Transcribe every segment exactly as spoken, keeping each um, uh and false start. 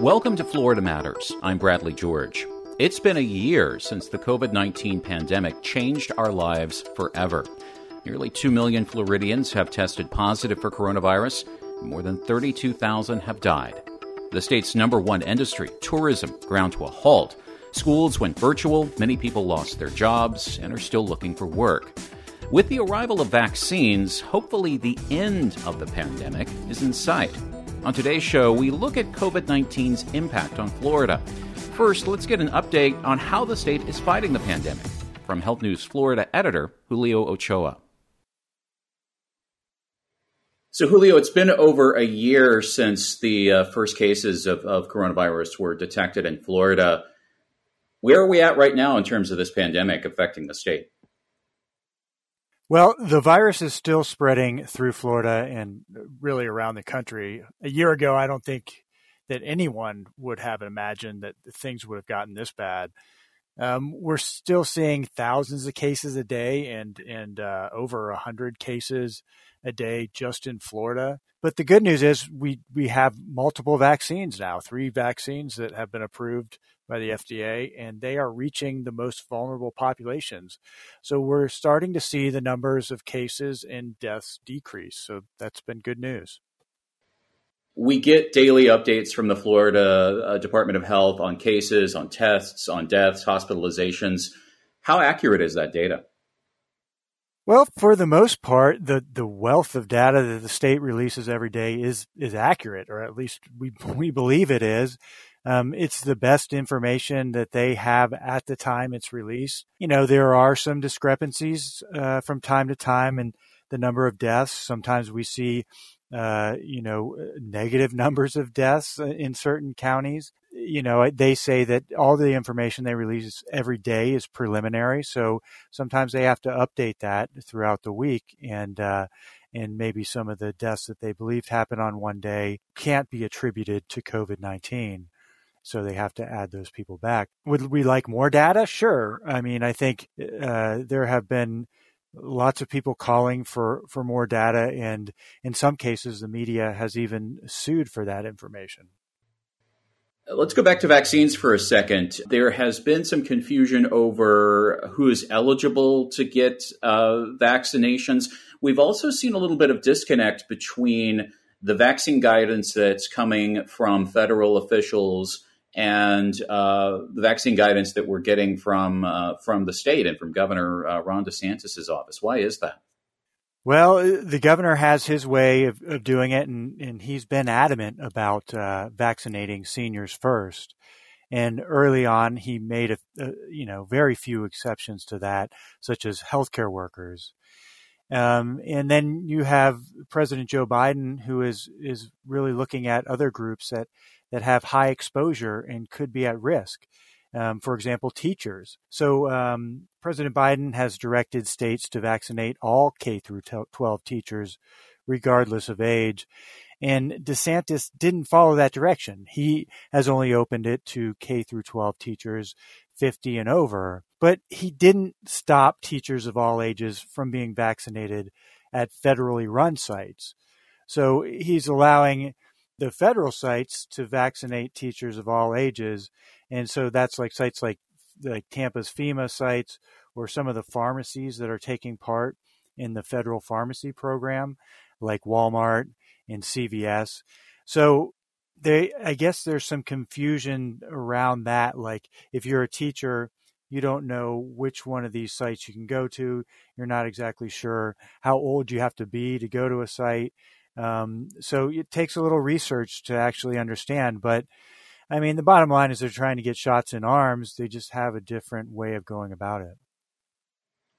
Welcome to Florida Matters. I'm Bradley George. It's been a year since the COVID nineteen pandemic changed our lives forever. Nearly two million Floridians have tested positive for coronavirus. More than thirty-two thousand have died. The state's number one industry, tourism, ground to a halt. Schools went virtual. Many people lost their jobs and are still looking for work. With the arrival of vaccines, hopefully the end of the pandemic is in sight. On today's show, we look at COVID nineteen's impact on Florida. First, let's get an update on how the state is fighting the pandemic from Health News Florida editor Julio Ochoa. So, Julio, it's been over a year since the uh, first cases of, of coronavirus were detected in Florida. Where are we at right now in terms of this pandemic affecting the state? Well, the virus is still spreading through Florida and really around the country. A year ago, I don't think that anyone would have imagined that things would have gotten this bad. Um, we're still seeing thousands of cases a day and and uh, over one hundred cases a day just in Florida. But the good news is we, we have multiple vaccines now, three vaccines that have been approved by the F D A, and they are reaching the most vulnerable populations. So we're starting to see the numbers of cases and deaths decrease. So that's been good news. We get daily updates from the Florida uh, Department of Health on cases, on tests, on deaths, hospitalizations. How accurate is that data? Well, for the most part, the, the wealth of data that the state releases every day is is accurate, or at least we we believe it is. Um, it's the best information that they have at the time it's released. You know, there are some discrepancies uh, from time to time in the number of deaths. Sometimes we see Uh, you know, negative numbers of deaths in certain counties. You know, they say that all the information they release every day is preliminary. So sometimes they have to update that throughout the week. And, uh, and maybe some of the deaths that they believed happened on one day can't be attributed to COVID nineteen. So they have to add those people back. Would we like more data? Sure. I mean, I think uh, there have been lots of people calling for, for more data, and in some cases, the media has even sued for that information. Let's go back to vaccines for a second. There has been some confusion over who is eligible to get uh, vaccinations. We've also seen a little bit of disconnect between the vaccine guidance that's coming from federal officials and uh, the vaccine guidance that we're getting from uh, from the state and from Governor uh, Ron DeSantis's office. Why is that? Well, the governor has his way of, of doing it, and, and he's been adamant about uh, vaccinating seniors first. And early on, he made a, a, you know very few exceptions to that, such as healthcare workers. Um, and then you have President Joe Biden, who is is really looking at other groups that. that have high exposure and could be at risk, um, for example, teachers. So um, President Biden has directed states to vaccinate all K through twelve teachers, regardless of age. And DeSantis didn't follow that direction. He has only opened it to K through twelve teachers, fifty and over. But he didn't stop teachers of all ages from being vaccinated at federally run sites. So he's allowing the federal sites to vaccinate teachers of all ages. And so that's like sites like like Tampa's FEMA sites or some of the pharmacies that are taking part in the federal pharmacy program, like Walmart and C V S. So they, I guess there's some confusion around that. Like if you're a teacher, you don't know which one of these sites you can go to. You're not exactly sure how old you have to be to go to a site. Um, so it takes a little research to actually understand, but I mean, the bottom line is they're trying to get shots in arms. They just have a different way of going about it.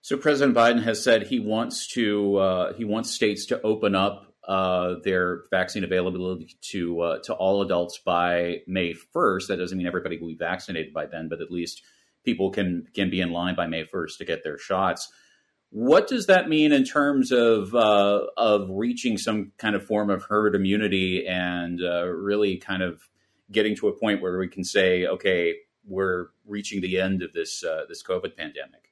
So President Biden has said he wants to, uh, he wants states to open up, uh, their vaccine availability to, uh, to all adults by May first. That doesn't mean everybody will be vaccinated by then, but at least people can, can be in line by May first to get their shots. What does that mean in terms of uh, of reaching some kind of form of herd immunity and uh, really kind of getting to a point where we can say, okay, we're reaching the end of this uh, this COVID pandemic?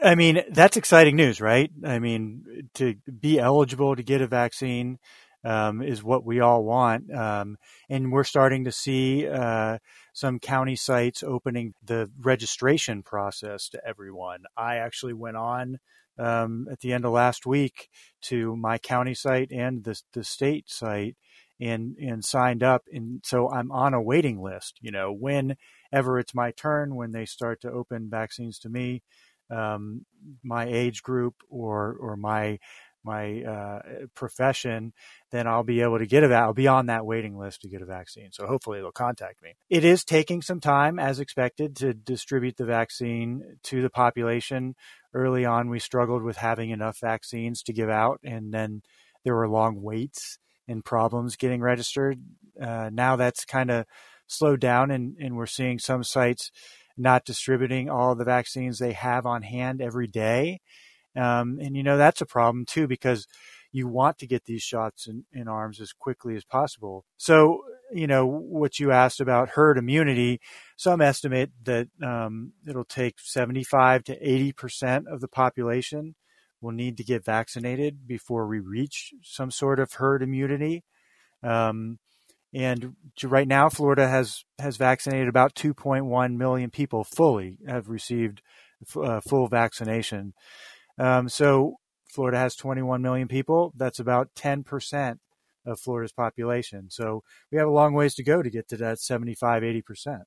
I mean, that's exciting news, right? I mean, to be eligible to get a vaccine um, is what we all want. Um, and we're starting to see uh, some county sites opening the registration process to everyone. I actually went on um, at the end of last week to my county site and the, the state site and, and signed up. And so I'm on a waiting list, you know, whenever it's my turn, when they start to open vaccines to me, um, my age group or, or my, my, uh, profession, then I'll be able to get it. I'll be on that waiting list to get a vaccine. So hopefully they'll contact me. It is taking some time, as expected, to distribute the vaccine to the population. Early on, we struggled with having enough vaccines to give out. And then there were long waits and problems getting registered. Uh, now that's kind of slowed down, and, and we're seeing some sites not distributing all the vaccines they have on hand every day. Um, and, you know, that's a problem, too, because you want to get these shots in, in arms as quickly as possible. So, you know, what you asked about herd immunity, some estimate that um, it'll take seventy-five to eighty percent of the population will need to get vaccinated before we reach some sort of herd immunity. Um, and right now, Florida has, has vaccinated about two point one million people fully, have received uh, full vaccination. Um, so Florida has twenty-one million people. That's about ten percent of Florida's population. So we have a long ways to go to get to that seventy-five, eighty percent.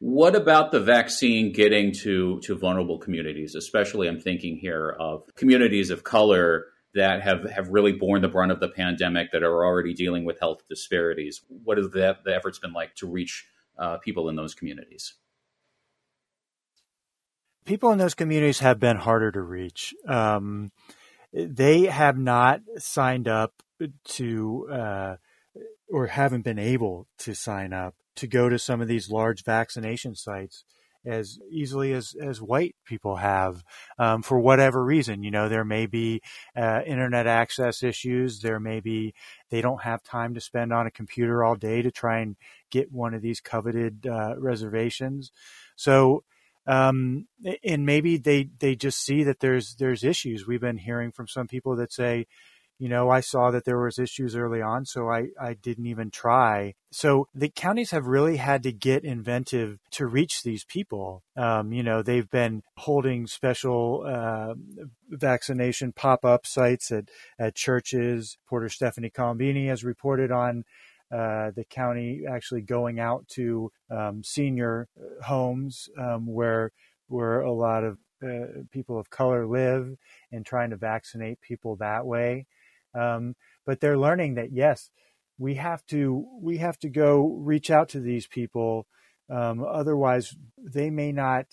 What about the vaccine getting to, to vulnerable communities, especially I'm thinking here of communities of color that have, have really borne the brunt of the pandemic, that are already dealing with health disparities? What have the, the efforts been like to reach uh, people in those communities? People in those communities have been harder to reach. Um, they have not signed up to uh, or haven't been able to sign up to go to some of these large vaccination sites as easily as, as white people have, um, for whatever reason. You know, there may be uh, internet access issues. There may be they don't have time to spend on a computer all day to try and get one of these coveted uh, reservations. So Um, and maybe they, they just see that there's, there's issues. We've been hearing from some people that say, you know, I saw that there was issues early on, so I, I didn't even try. So the counties have really had to get inventive to reach these people. Um, you know, they've been holding special uh, vaccination pop-up sites at, at churches. Porter Stephanie Colombini has reported on Uh, the county actually going out to um, senior homes um, where where a lot of uh, people of color live and trying to vaccinate people that way. Um, but they're learning that, yes, we have to we have to go reach out to these people. Um, otherwise, they may not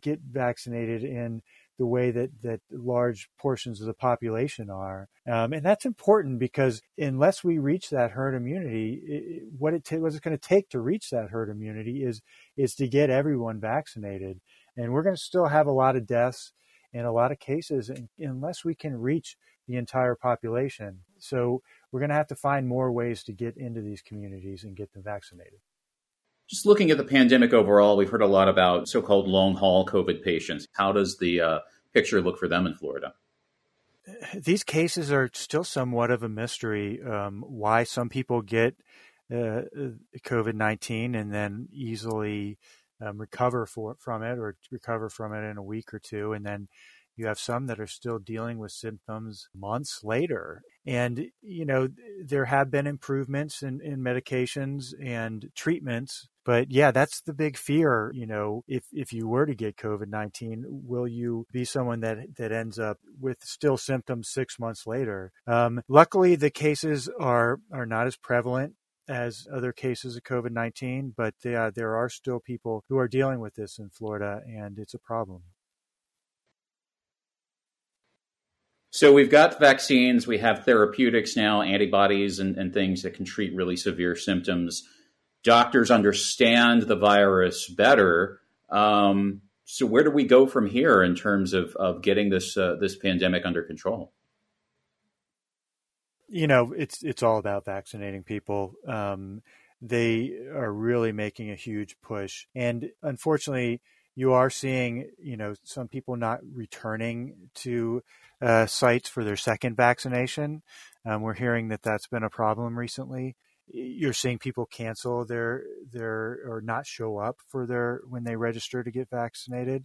get vaccinated in the way that, that large portions of the population are. Um, and that's important, because unless we reach that herd immunity, it, what it ta- what it's going to take to reach that herd immunity is, is to get everyone vaccinated. And we're going to still have a lot of deaths and a lot of cases unless we can reach the entire population. So we're going to have to find more ways to get into these communities and get them vaccinated. Just looking at the pandemic overall, we've heard a lot about so-called long-haul COVID patients. How does the uh, picture look for them in Florida? These cases are still somewhat of a mystery, um, why some people get uh, COVID nineteen and then easily um, recover for, from it or recover from it in a week or two. And then you have some that are still dealing with symptoms months later. And, you know, there have been improvements in, in medications and treatments. But yeah, that's the big fear. You know, if, if you were to get COVID nineteen, will you be someone that, that ends up with still symptoms six months later? Um, luckily, the cases are, are not as prevalent as other cases of COVID nineteen, but yeah, there are still people who are dealing with this in Florida, and it's a problem. So we've got vaccines, we have therapeutics now, antibodies and, and things that can treat really severe symptoms. Doctors understand the virus better. Um, so where do we go from here in terms of, of getting this uh, this pandemic under control? You know, it's it's all about vaccinating people. Um, they are really making a huge push. And unfortunately, you are seeing, you know, some people not returning to uh, sites for their second vaccination. Um, we're hearing that that's been a problem recently. You're seeing people cancel their their or not show up for their when they register to get vaccinated.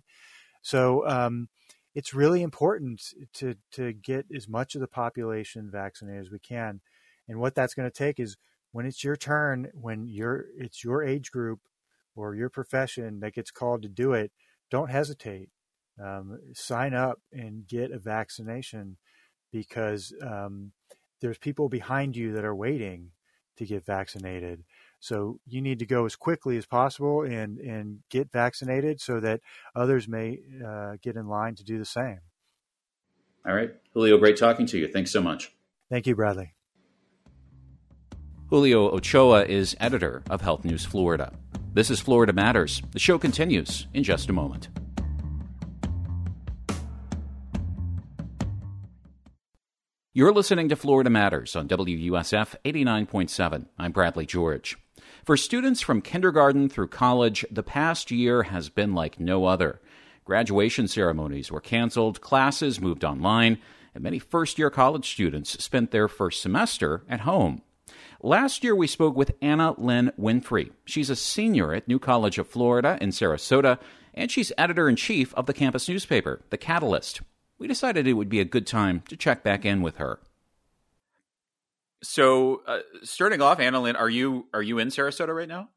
So um, it's really important to to get as much of the population vaccinated as we can. And what that's going to take is when it's your turn, when you're it's your age group or your profession that gets called to do it, don't hesitate. Um, sign up and get a vaccination because um, there's people behind you that are waiting to get vaccinated. So you need to go as quickly as possible and, and get vaccinated so that others may uh, get in line to do the same. All right, Julio, great talking to you. Thanks so much. Thank you, Bradley. Julio Ochoa is editor of Health News Florida. This is Florida Matters. The show continues in just a moment. You're listening to Florida Matters on W U S F eighty-nine point seven. I'm Bradley George. For students from kindergarten through college, the past year has been like no other. Graduation ceremonies were canceled, classes moved online, and many first-year college students spent their first semester at home. Last year, we spoke with Annalyn Winfrey. She's a senior at New College of Florida in Sarasota, and she's editor-in-chief of the campus newspaper, The Catalyst. We decided it would be a good time to check back in with her. So, uh, starting off, Annalyn, are you are you in Sarasota right now?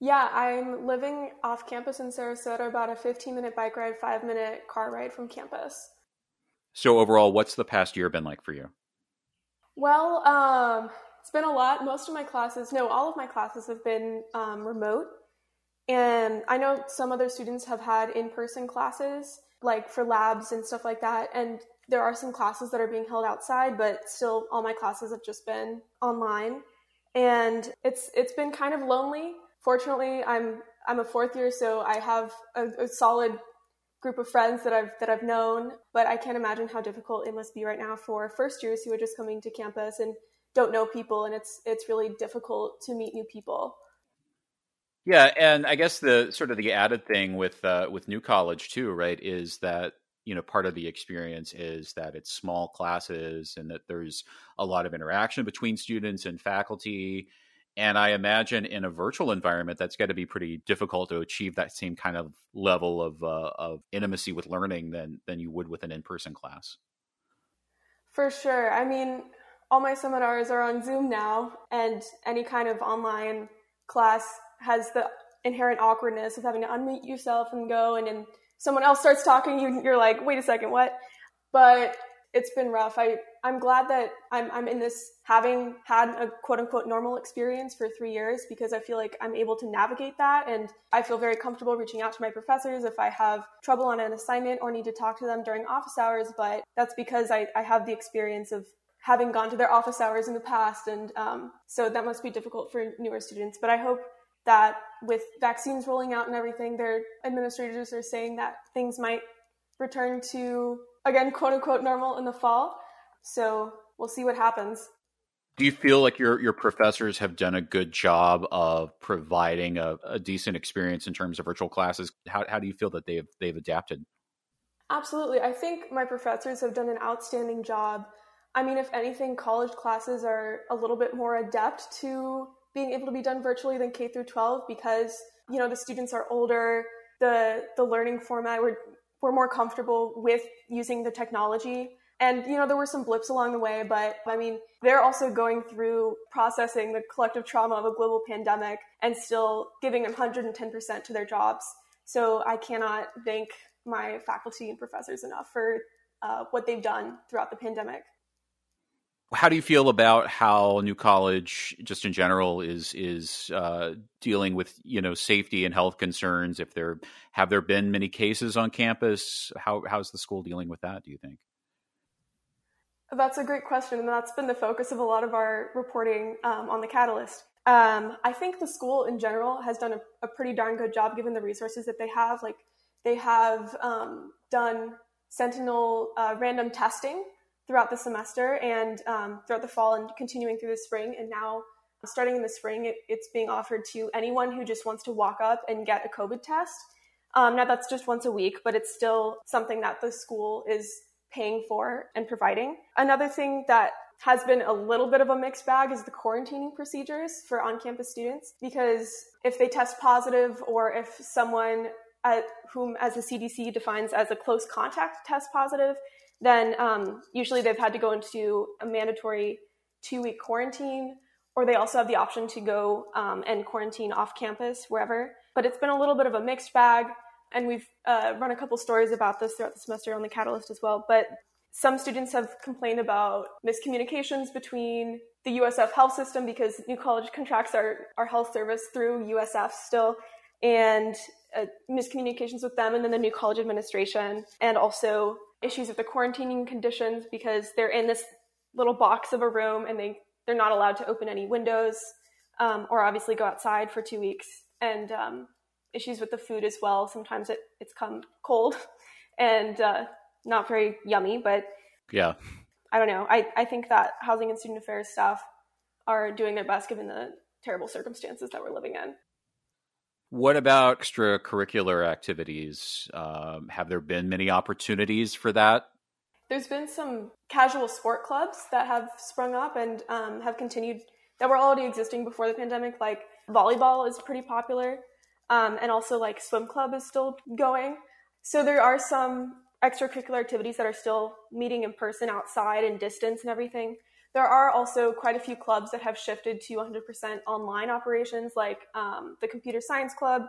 Yeah, I'm living off campus in Sarasota, about a fifteen minute bike ride, five minute car ride from campus. So overall, what's the past year been like for you? Well, um, it's been a lot. Most of my classes, no, all of my classes have been um, remote, and I know some other students have had in-person classes, like for labs and stuff like that. And there are some classes that are being held outside, but still all my classes have just been online. And it's it's been kind of lonely. Fortunately, I'm I'm a fourth year, so I have a, a solid group of friends that I've that I've known, but I can't imagine how difficult it must be right now for first years who are just coming to campus and don't know people, and it's it's really difficult to meet new people. Yeah, and I guess the sort of the added thing with uh, with New College too, right, is that, you know, part of the experience is that it's small classes and that there's a lot of interaction between students and faculty. And I imagine in a virtual environment, that's got to be pretty difficult to achieve that same kind of level of uh, of intimacy with learning than than you would with an in-person class. For sure. I mean, all my seminars are on Zoom now, and any kind of online class has the inherent awkwardness of having to unmute yourself and go, and then someone else starts talking, you, you're like, wait a second, what? But it's been rough. I, I'm glad that I'm I'm in this, having had a quote-unquote normal experience for three years, because I feel like I'm able to navigate that, and I feel very comfortable reaching out to my professors if I have trouble on an assignment or need to talk to them during office hours, but that's because I, I have the experience of having gone to their office hours in the past, and um, so that must be difficult for newer students. But I hope that with vaccines rolling out and everything, their administrators are saying that things might return to, again, quote unquote, normal in the fall. So we'll see what happens. Do you feel like your your professors have done a good job of providing a, a decent experience in terms of virtual classes? How how do you feel that they've they've adapted? Absolutely. I think my professors have done an outstanding job. I mean, if anything, college classes are a little bit more adept to being able to be done virtually than K through twelve, because, you know, the students are older, the the learning format, we're, we're more comfortable with using the technology. And, you know, there were some blips along the way, but I mean, they're also going through processing the collective trauma of a global pandemic and still giving one hundred ten percent to their jobs. So I cannot thank my faculty and professors enough for uh, what they've done throughout the pandemic. How do you feel about how New College, just in general, is is uh, dealing with, you know, safety and health concerns? If there have there been many cases on campus, how how's the school dealing with that, do you think? That's a great question, and that's been the focus of a lot of our reporting um, on The Catalyst. Um, I think the school in general has done a, a pretty darn good job given the resources that they have. Like, they have um, done sentinel uh, random testing throughout the semester and um, throughout the fall and continuing through the spring. And now starting in the spring, it, it's being offered to anyone who just wants to walk up and get a COVID test. Um, now that's just once a week, but it's still something that the school is paying for and providing. Another thing that has been a little bit of a mixed bag is the quarantining procedures for on-campus students, because if they test positive or if someone at whom as the C D C defines as a close contact tests positive, then um, usually they've had to go into a mandatory two-week quarantine, or they also have the option to go um, and quarantine off campus, wherever. But it's been a little bit of a mixed bag, and we've uh, run a couple stories about this throughout the semester on The Catalyst as well. But some students have complained about miscommunications between the U S F health system, because New College contracts our, our health service through U S F still, and uh, miscommunications with them and then the New College administration, and also issues with the quarantining conditions, because they're in this little box of a room and they, they're not allowed to open any windows um, or obviously go outside for two weeks. And um, issues with the food as well. Sometimes it, it's come cold and uh, not very yummy, but yeah, I don't know. I, I think that housing and student affairs staff are doing their best given the terrible circumstances that we're living in. What about extracurricular activities? Um, have there been many opportunities for that? There's been some casual sport clubs that have sprung up and um, have continued that were already existing before the pandemic. Like volleyball is pretty popular. Um, and also like swim club is still going. So there are some extracurricular activities that are still meeting in person outside and distance and everything. There are also quite a few clubs that have shifted to one hundred percent online operations, like um, the Computer Science Club,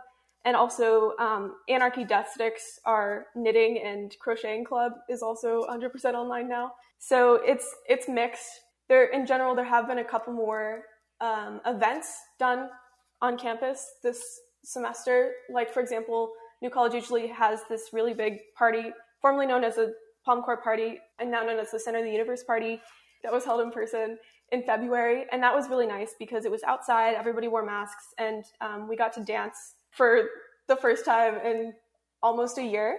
and also um, Anarchy Death Sticks, our knitting and crocheting club, is also one hundred percent online now. So it's it's mixed. There, in general, there have been a couple more um, events done on campus this semester. Like, for example, New College usually has this really big party, formerly known as the Palm Court Party, and now known as the Center of the Universe Party, that was held in person in February. And that was really nice because it was outside, everybody wore masks, and um, we got to dance for the first time in almost a year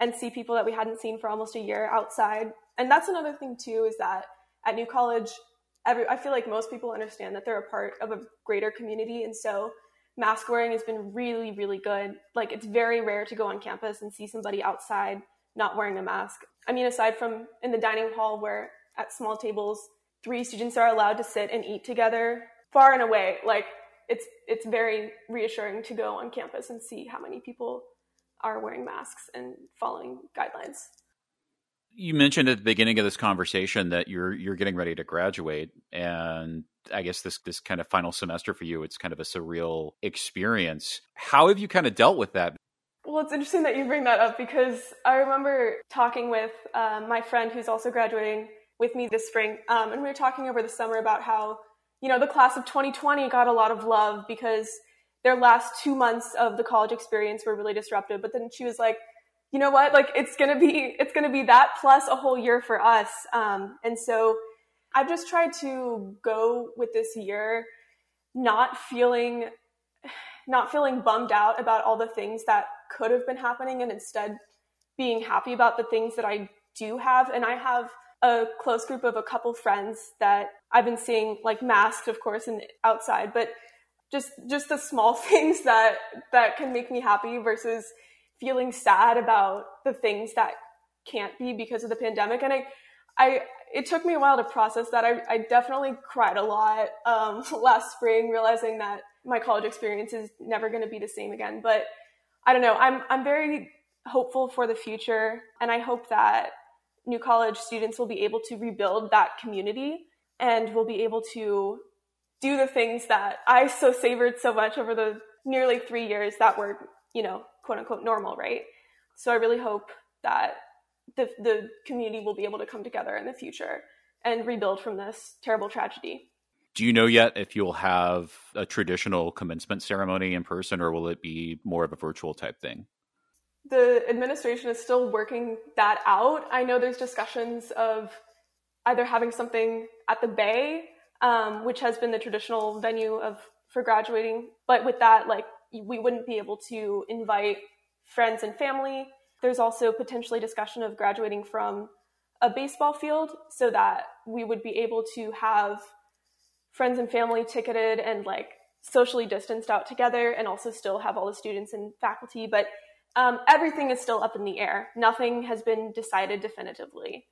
and see people that we hadn't seen for almost a year outside. And that's another thing too, is that at New College, every, I feel like most people understand that they're a part of a greater community. And so mask wearing has been really, really good. Like, it's very rare to go on campus and see somebody outside not wearing a mask. I mean, aside from in the dining hall where at small tables, three students are allowed to sit and eat together, far and away. Like, it's it's very reassuring to go on campus and see how many people are wearing masks and following guidelines. You mentioned at the beginning of this conversation that you're you're getting ready to graduate, and I guess this this kind of final semester for you, it's kind of a surreal experience. How have you kind of dealt with that? Well, it's interesting that you bring that up, because I remember talking with uh, my friend who's also graduating with me this spring, um, and we were talking over the summer about how, you know, the class of twenty twenty got a lot of love because their last two months of the college experience were really disruptive. But then she was like, you know what, like, it's going to be, it's going to be that plus a whole year for us. Um, and so I've just tried to go with this year, not feeling, not feeling bummed out about all the things that could have been happening, and instead being happy about the things that I do have. And I have a close group of a couple friends that I've been seeing, like, masked, of course, and outside, but just just the small things that that can make me happy versus feeling sad about the things that can't be because of the pandemic. And I, I it took me a while to process that. I, I definitely cried a lot um, last spring, realizing that my college experience is never going to be the same again. But I don't know, I'm I'm very hopeful for the future, and I hope that New College students will be able to rebuild that community and will be able to do the things that I so savored so much over the nearly three years that were, you know, quote unquote normal, right? So I really hope that the the community will be able to come together in the future and rebuild from this terrible tragedy. Do you know yet if you'll have a traditional commencement ceremony in person, or will it be more of a virtual type thing? The administration is still working that out. I know there's discussions of either having something at the Bay, um, which has been the traditional venue of for graduating. But with that, like, we wouldn't be able to invite friends and family. There's also potentially discussion of graduating from a baseball field, so that we would be able to have friends and family ticketed and, like, socially distanced out together, and also still have all the students and faculty. But um, everything is still up in the air. Nothing has been decided definitively.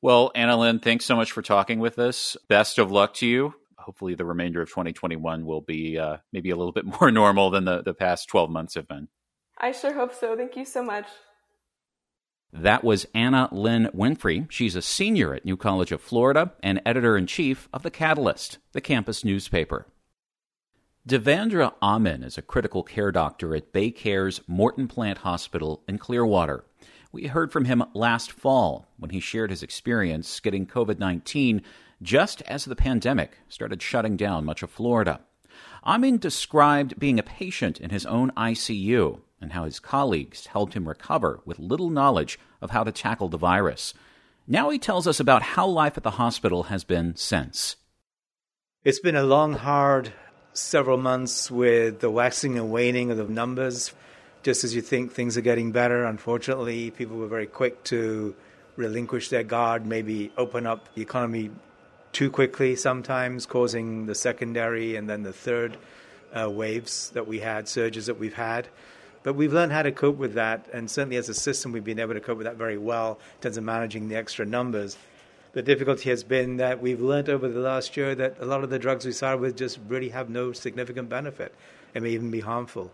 Well, Annalyn, thanks so much for talking with us. Best of luck to you. Hopefully the remainder of twenty twenty-one will be uh, maybe a little bit more normal than the, the past twelve months have been. I sure hope so. Thank you so much. That was Annalyn Winfrey. She's a senior at New College of Florida and editor-in-chief of The Catalyst, the campus newspaper. Devandra Amin is a critical care doctor at BayCare's Morton Plant Hospital in Clearwater. We heard from him last fall when he shared his experience getting covid nineteen just as the pandemic started shutting down much of Florida. Amin described being a patient in his own I C U and how his colleagues helped him recover with little knowledge of how to tackle the virus. Now he tells us about how life at the hospital has been since. It's been a long, hard several months with the waxing and waning of the numbers. Just as you think things are getting better, unfortunately, people were very quick to relinquish their guard, maybe open up the economy too quickly sometimes, causing the secondary and then the third uh, waves that we had, surges that we've had. But we've learned how to cope with that, and certainly as a system we've been able to cope with that very well in terms of managing the extra numbers. The difficulty has been that we've learned over the last year that a lot of the drugs we started with just really have no significant benefit and may even be harmful.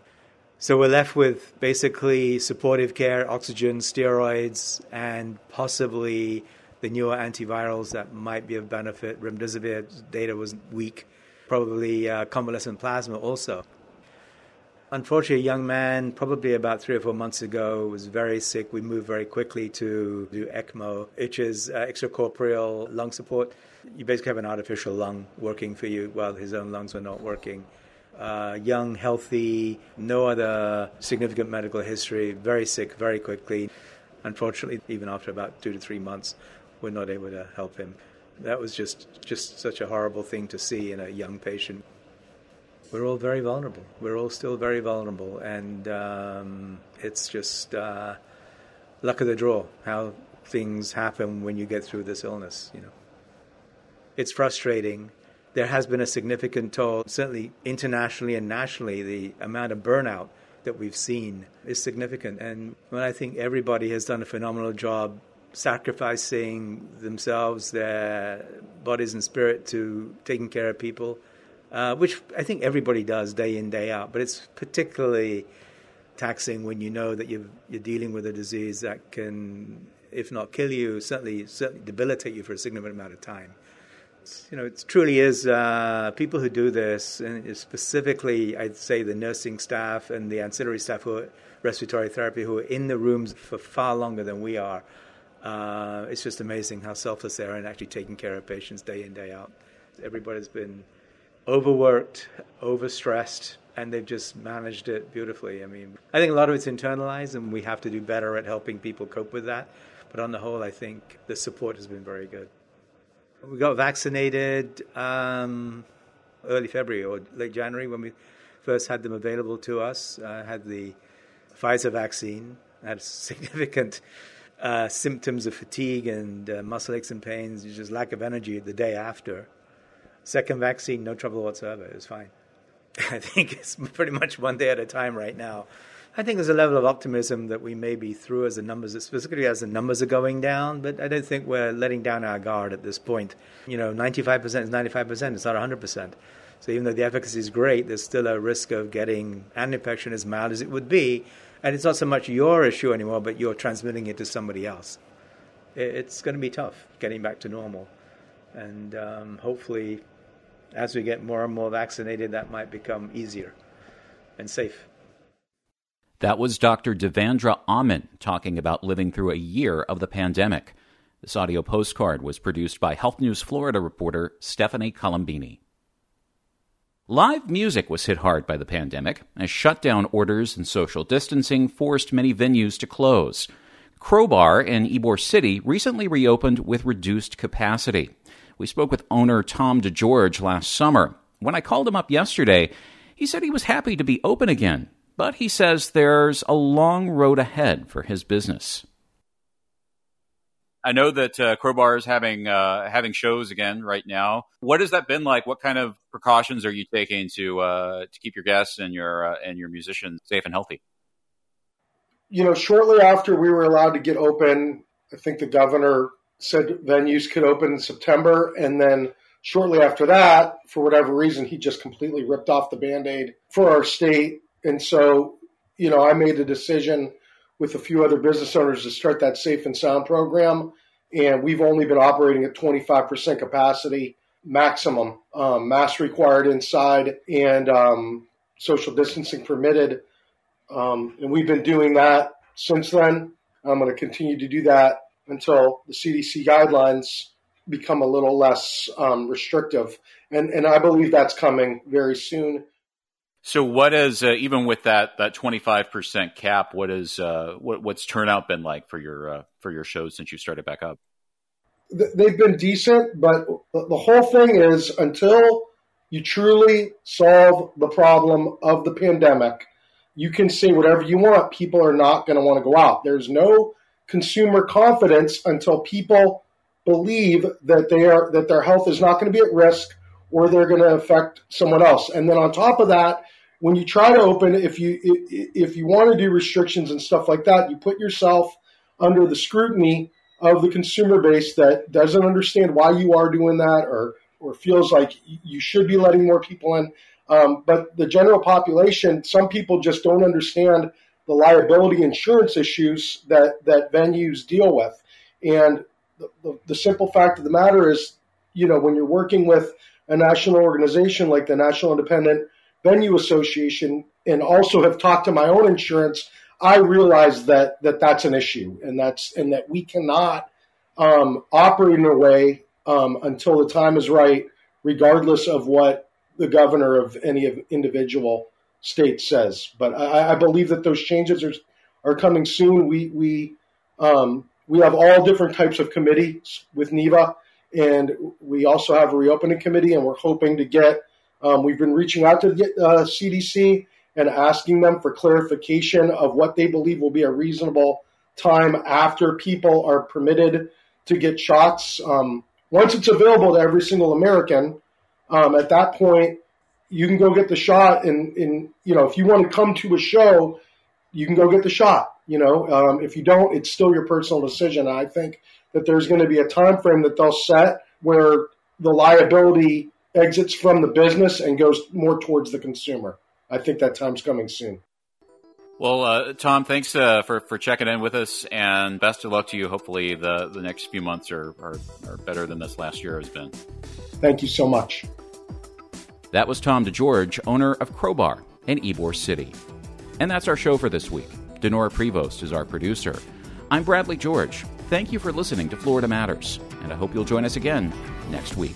So we're left with basically supportive care, oxygen, steroids, and possibly the newer antivirals that might be of benefit. Remdesivir data was weak, probably uh, convalescent plasma also. Unfortunately, a young man, probably about three or four months ago, was very sick. We moved very quickly to do ECMO, which is uh, extracorporeal lung support. You basically have an artificial lung working for you while his own lungs were not working. Uh, young, healthy, no other significant medical history, very sick, very quickly. Unfortunately, even after about two to three months, we're not able to help him. That was just, just such a horrible thing to see in a young patient. We're all very vulnerable. We're all still very vulnerable. And um, it's just uh, luck of the draw, how things happen when you get through this illness. You know, it's frustrating. There has been a significant toll, certainly internationally and nationally. The amount of burnout that we've seen is significant. And when I think everybody has done a phenomenal job sacrificing themselves, their bodies and spirit to taking care of people, Uh, which I think everybody does day in, day out. But it's particularly taxing when you know that you've, you're dealing with a disease that can, if not kill you, certainly certainly debilitate you for a significant amount of time. It's, you know, it truly is uh, people who do this, and specifically I'd say the nursing staff and the ancillary staff who are respiratory therapy, who are in the rooms for far longer than we are. Uh, it's just amazing how selfless they are and actually taking care of patients day in, day out. Everybody's been overworked, overstressed, and they've just managed it beautifully. I mean, I think a lot of it's internalized, and we have to do better at helping people cope with that. But on the whole, I think the support has been very good. We got vaccinated um, early February or late January when we first had them available to us. I had the Pfizer vaccine. I had significant uh, symptoms of fatigue and uh, muscle aches and pains, just lack of energy the day after. Second vaccine, no trouble whatsoever. It was fine. I think it's pretty much one day at a time right now. I think there's a level of optimism that we may be through as the numbers, specifically as the numbers are going down, but I don't think we're letting down our guard at this point. You know, ninety-five percent is ninety-five percent. It's not one hundred percent. So even though the efficacy is great, there's still a risk of getting an infection as mild as it would be. And it's not so much your issue anymore, but you're transmitting it to somebody else. It's going to be tough getting back to normal. And um, hopefully, as we get more and more vaccinated, that might become easier and safe. That was Doctor Devandra Amin talking about living through a year of the pandemic. This audio postcard was produced by Health News Florida reporter Stephanie Colombini. Live music was hit hard by the pandemic, as shutdown orders and social distancing forced many venues to close. Crowbar in Ybor City recently reopened with reduced capacity. We spoke with owner Tom DeGeorge last summer. When I called him up yesterday, he said he was happy to be open again, but he says there's a long road ahead for his business. I know that uh, Crowbar is having uh, having shows again right now. What has that been like? What kind of precautions are you taking to uh, to keep your guests and your uh, and your musicians safe and healthy? you know, shortly after we were allowed to get open, I think the governor said venues could open in September. And then shortly after that, for whatever reason, he just completely ripped off the Band-Aid for our state. And so, you know, I made a decision with a few other business owners to start that Safe and Sound program. And we've only been operating at twenty-five percent capacity maximum, um, mask required inside and um, social distancing permitted. Um, and we've been doing that since then. I'm going to continue to do that until the C D C guidelines become a little less um, restrictive. And and I believe that's coming very soon. So what is, uh, even with that that twenty-five percent cap, what is uh, what, what's turnout been like for your uh, for your shows since you started back up? They've been decent, but the whole thing is until you truly solve the problem of the pandemic, you can say whatever you want. People are not going to want to go out. There's no consumer confidence until people believe that they are that their health is not going to be at risk or they're going to affect someone else. And then on top of that, when you try to open, if you if you want to do restrictions and stuff like that, you put yourself under the scrutiny of the consumer base that doesn't understand why you are doing that or or feels like you should be letting more people in. Um, but the general population, some people just don't understand the liability insurance issues that, that venues deal with. And the, the, the simple fact of the matter is, you know, when you're working with a national organization like the National Independent Venue Association, and also have talked to my own insurance, I realize that, that that's an issue and that's, and that we cannot um, operate in a way um, until the time is right, regardless of what the governor of any of individual state says. But I, I believe that those changes are are coming soon. We we um, we have all different types of committees with NIVA, and we also have a reopening committee, and we're hoping to get, um, we've been reaching out to the uh, C D C and asking them for clarification of what they believe will be a reasonable time after people are permitted to get shots. Um, once it's available to every single American, Um, at that point, you can go get the shot, and, and, you know, if you want to come to a show, you can go get the shot. You know, um, if you don't, it's still your personal decision. I think that there's going to be a time frame that they'll set where the liability exits from the business and goes more towards the consumer. I think that time's coming soon. Well, uh, Tom, thanks uh, for, for checking in with us, and best of luck to you. Hopefully the, the next few months are, are, are better than this last year has been. Thank you so much. That was Tom DeGeorge, owner of Crowbar in Ybor City. And that's our show for this week. Denora Prevost is our producer. I'm Bradley George. Thank you for listening to Florida Matters, and I hope you'll join us again next week.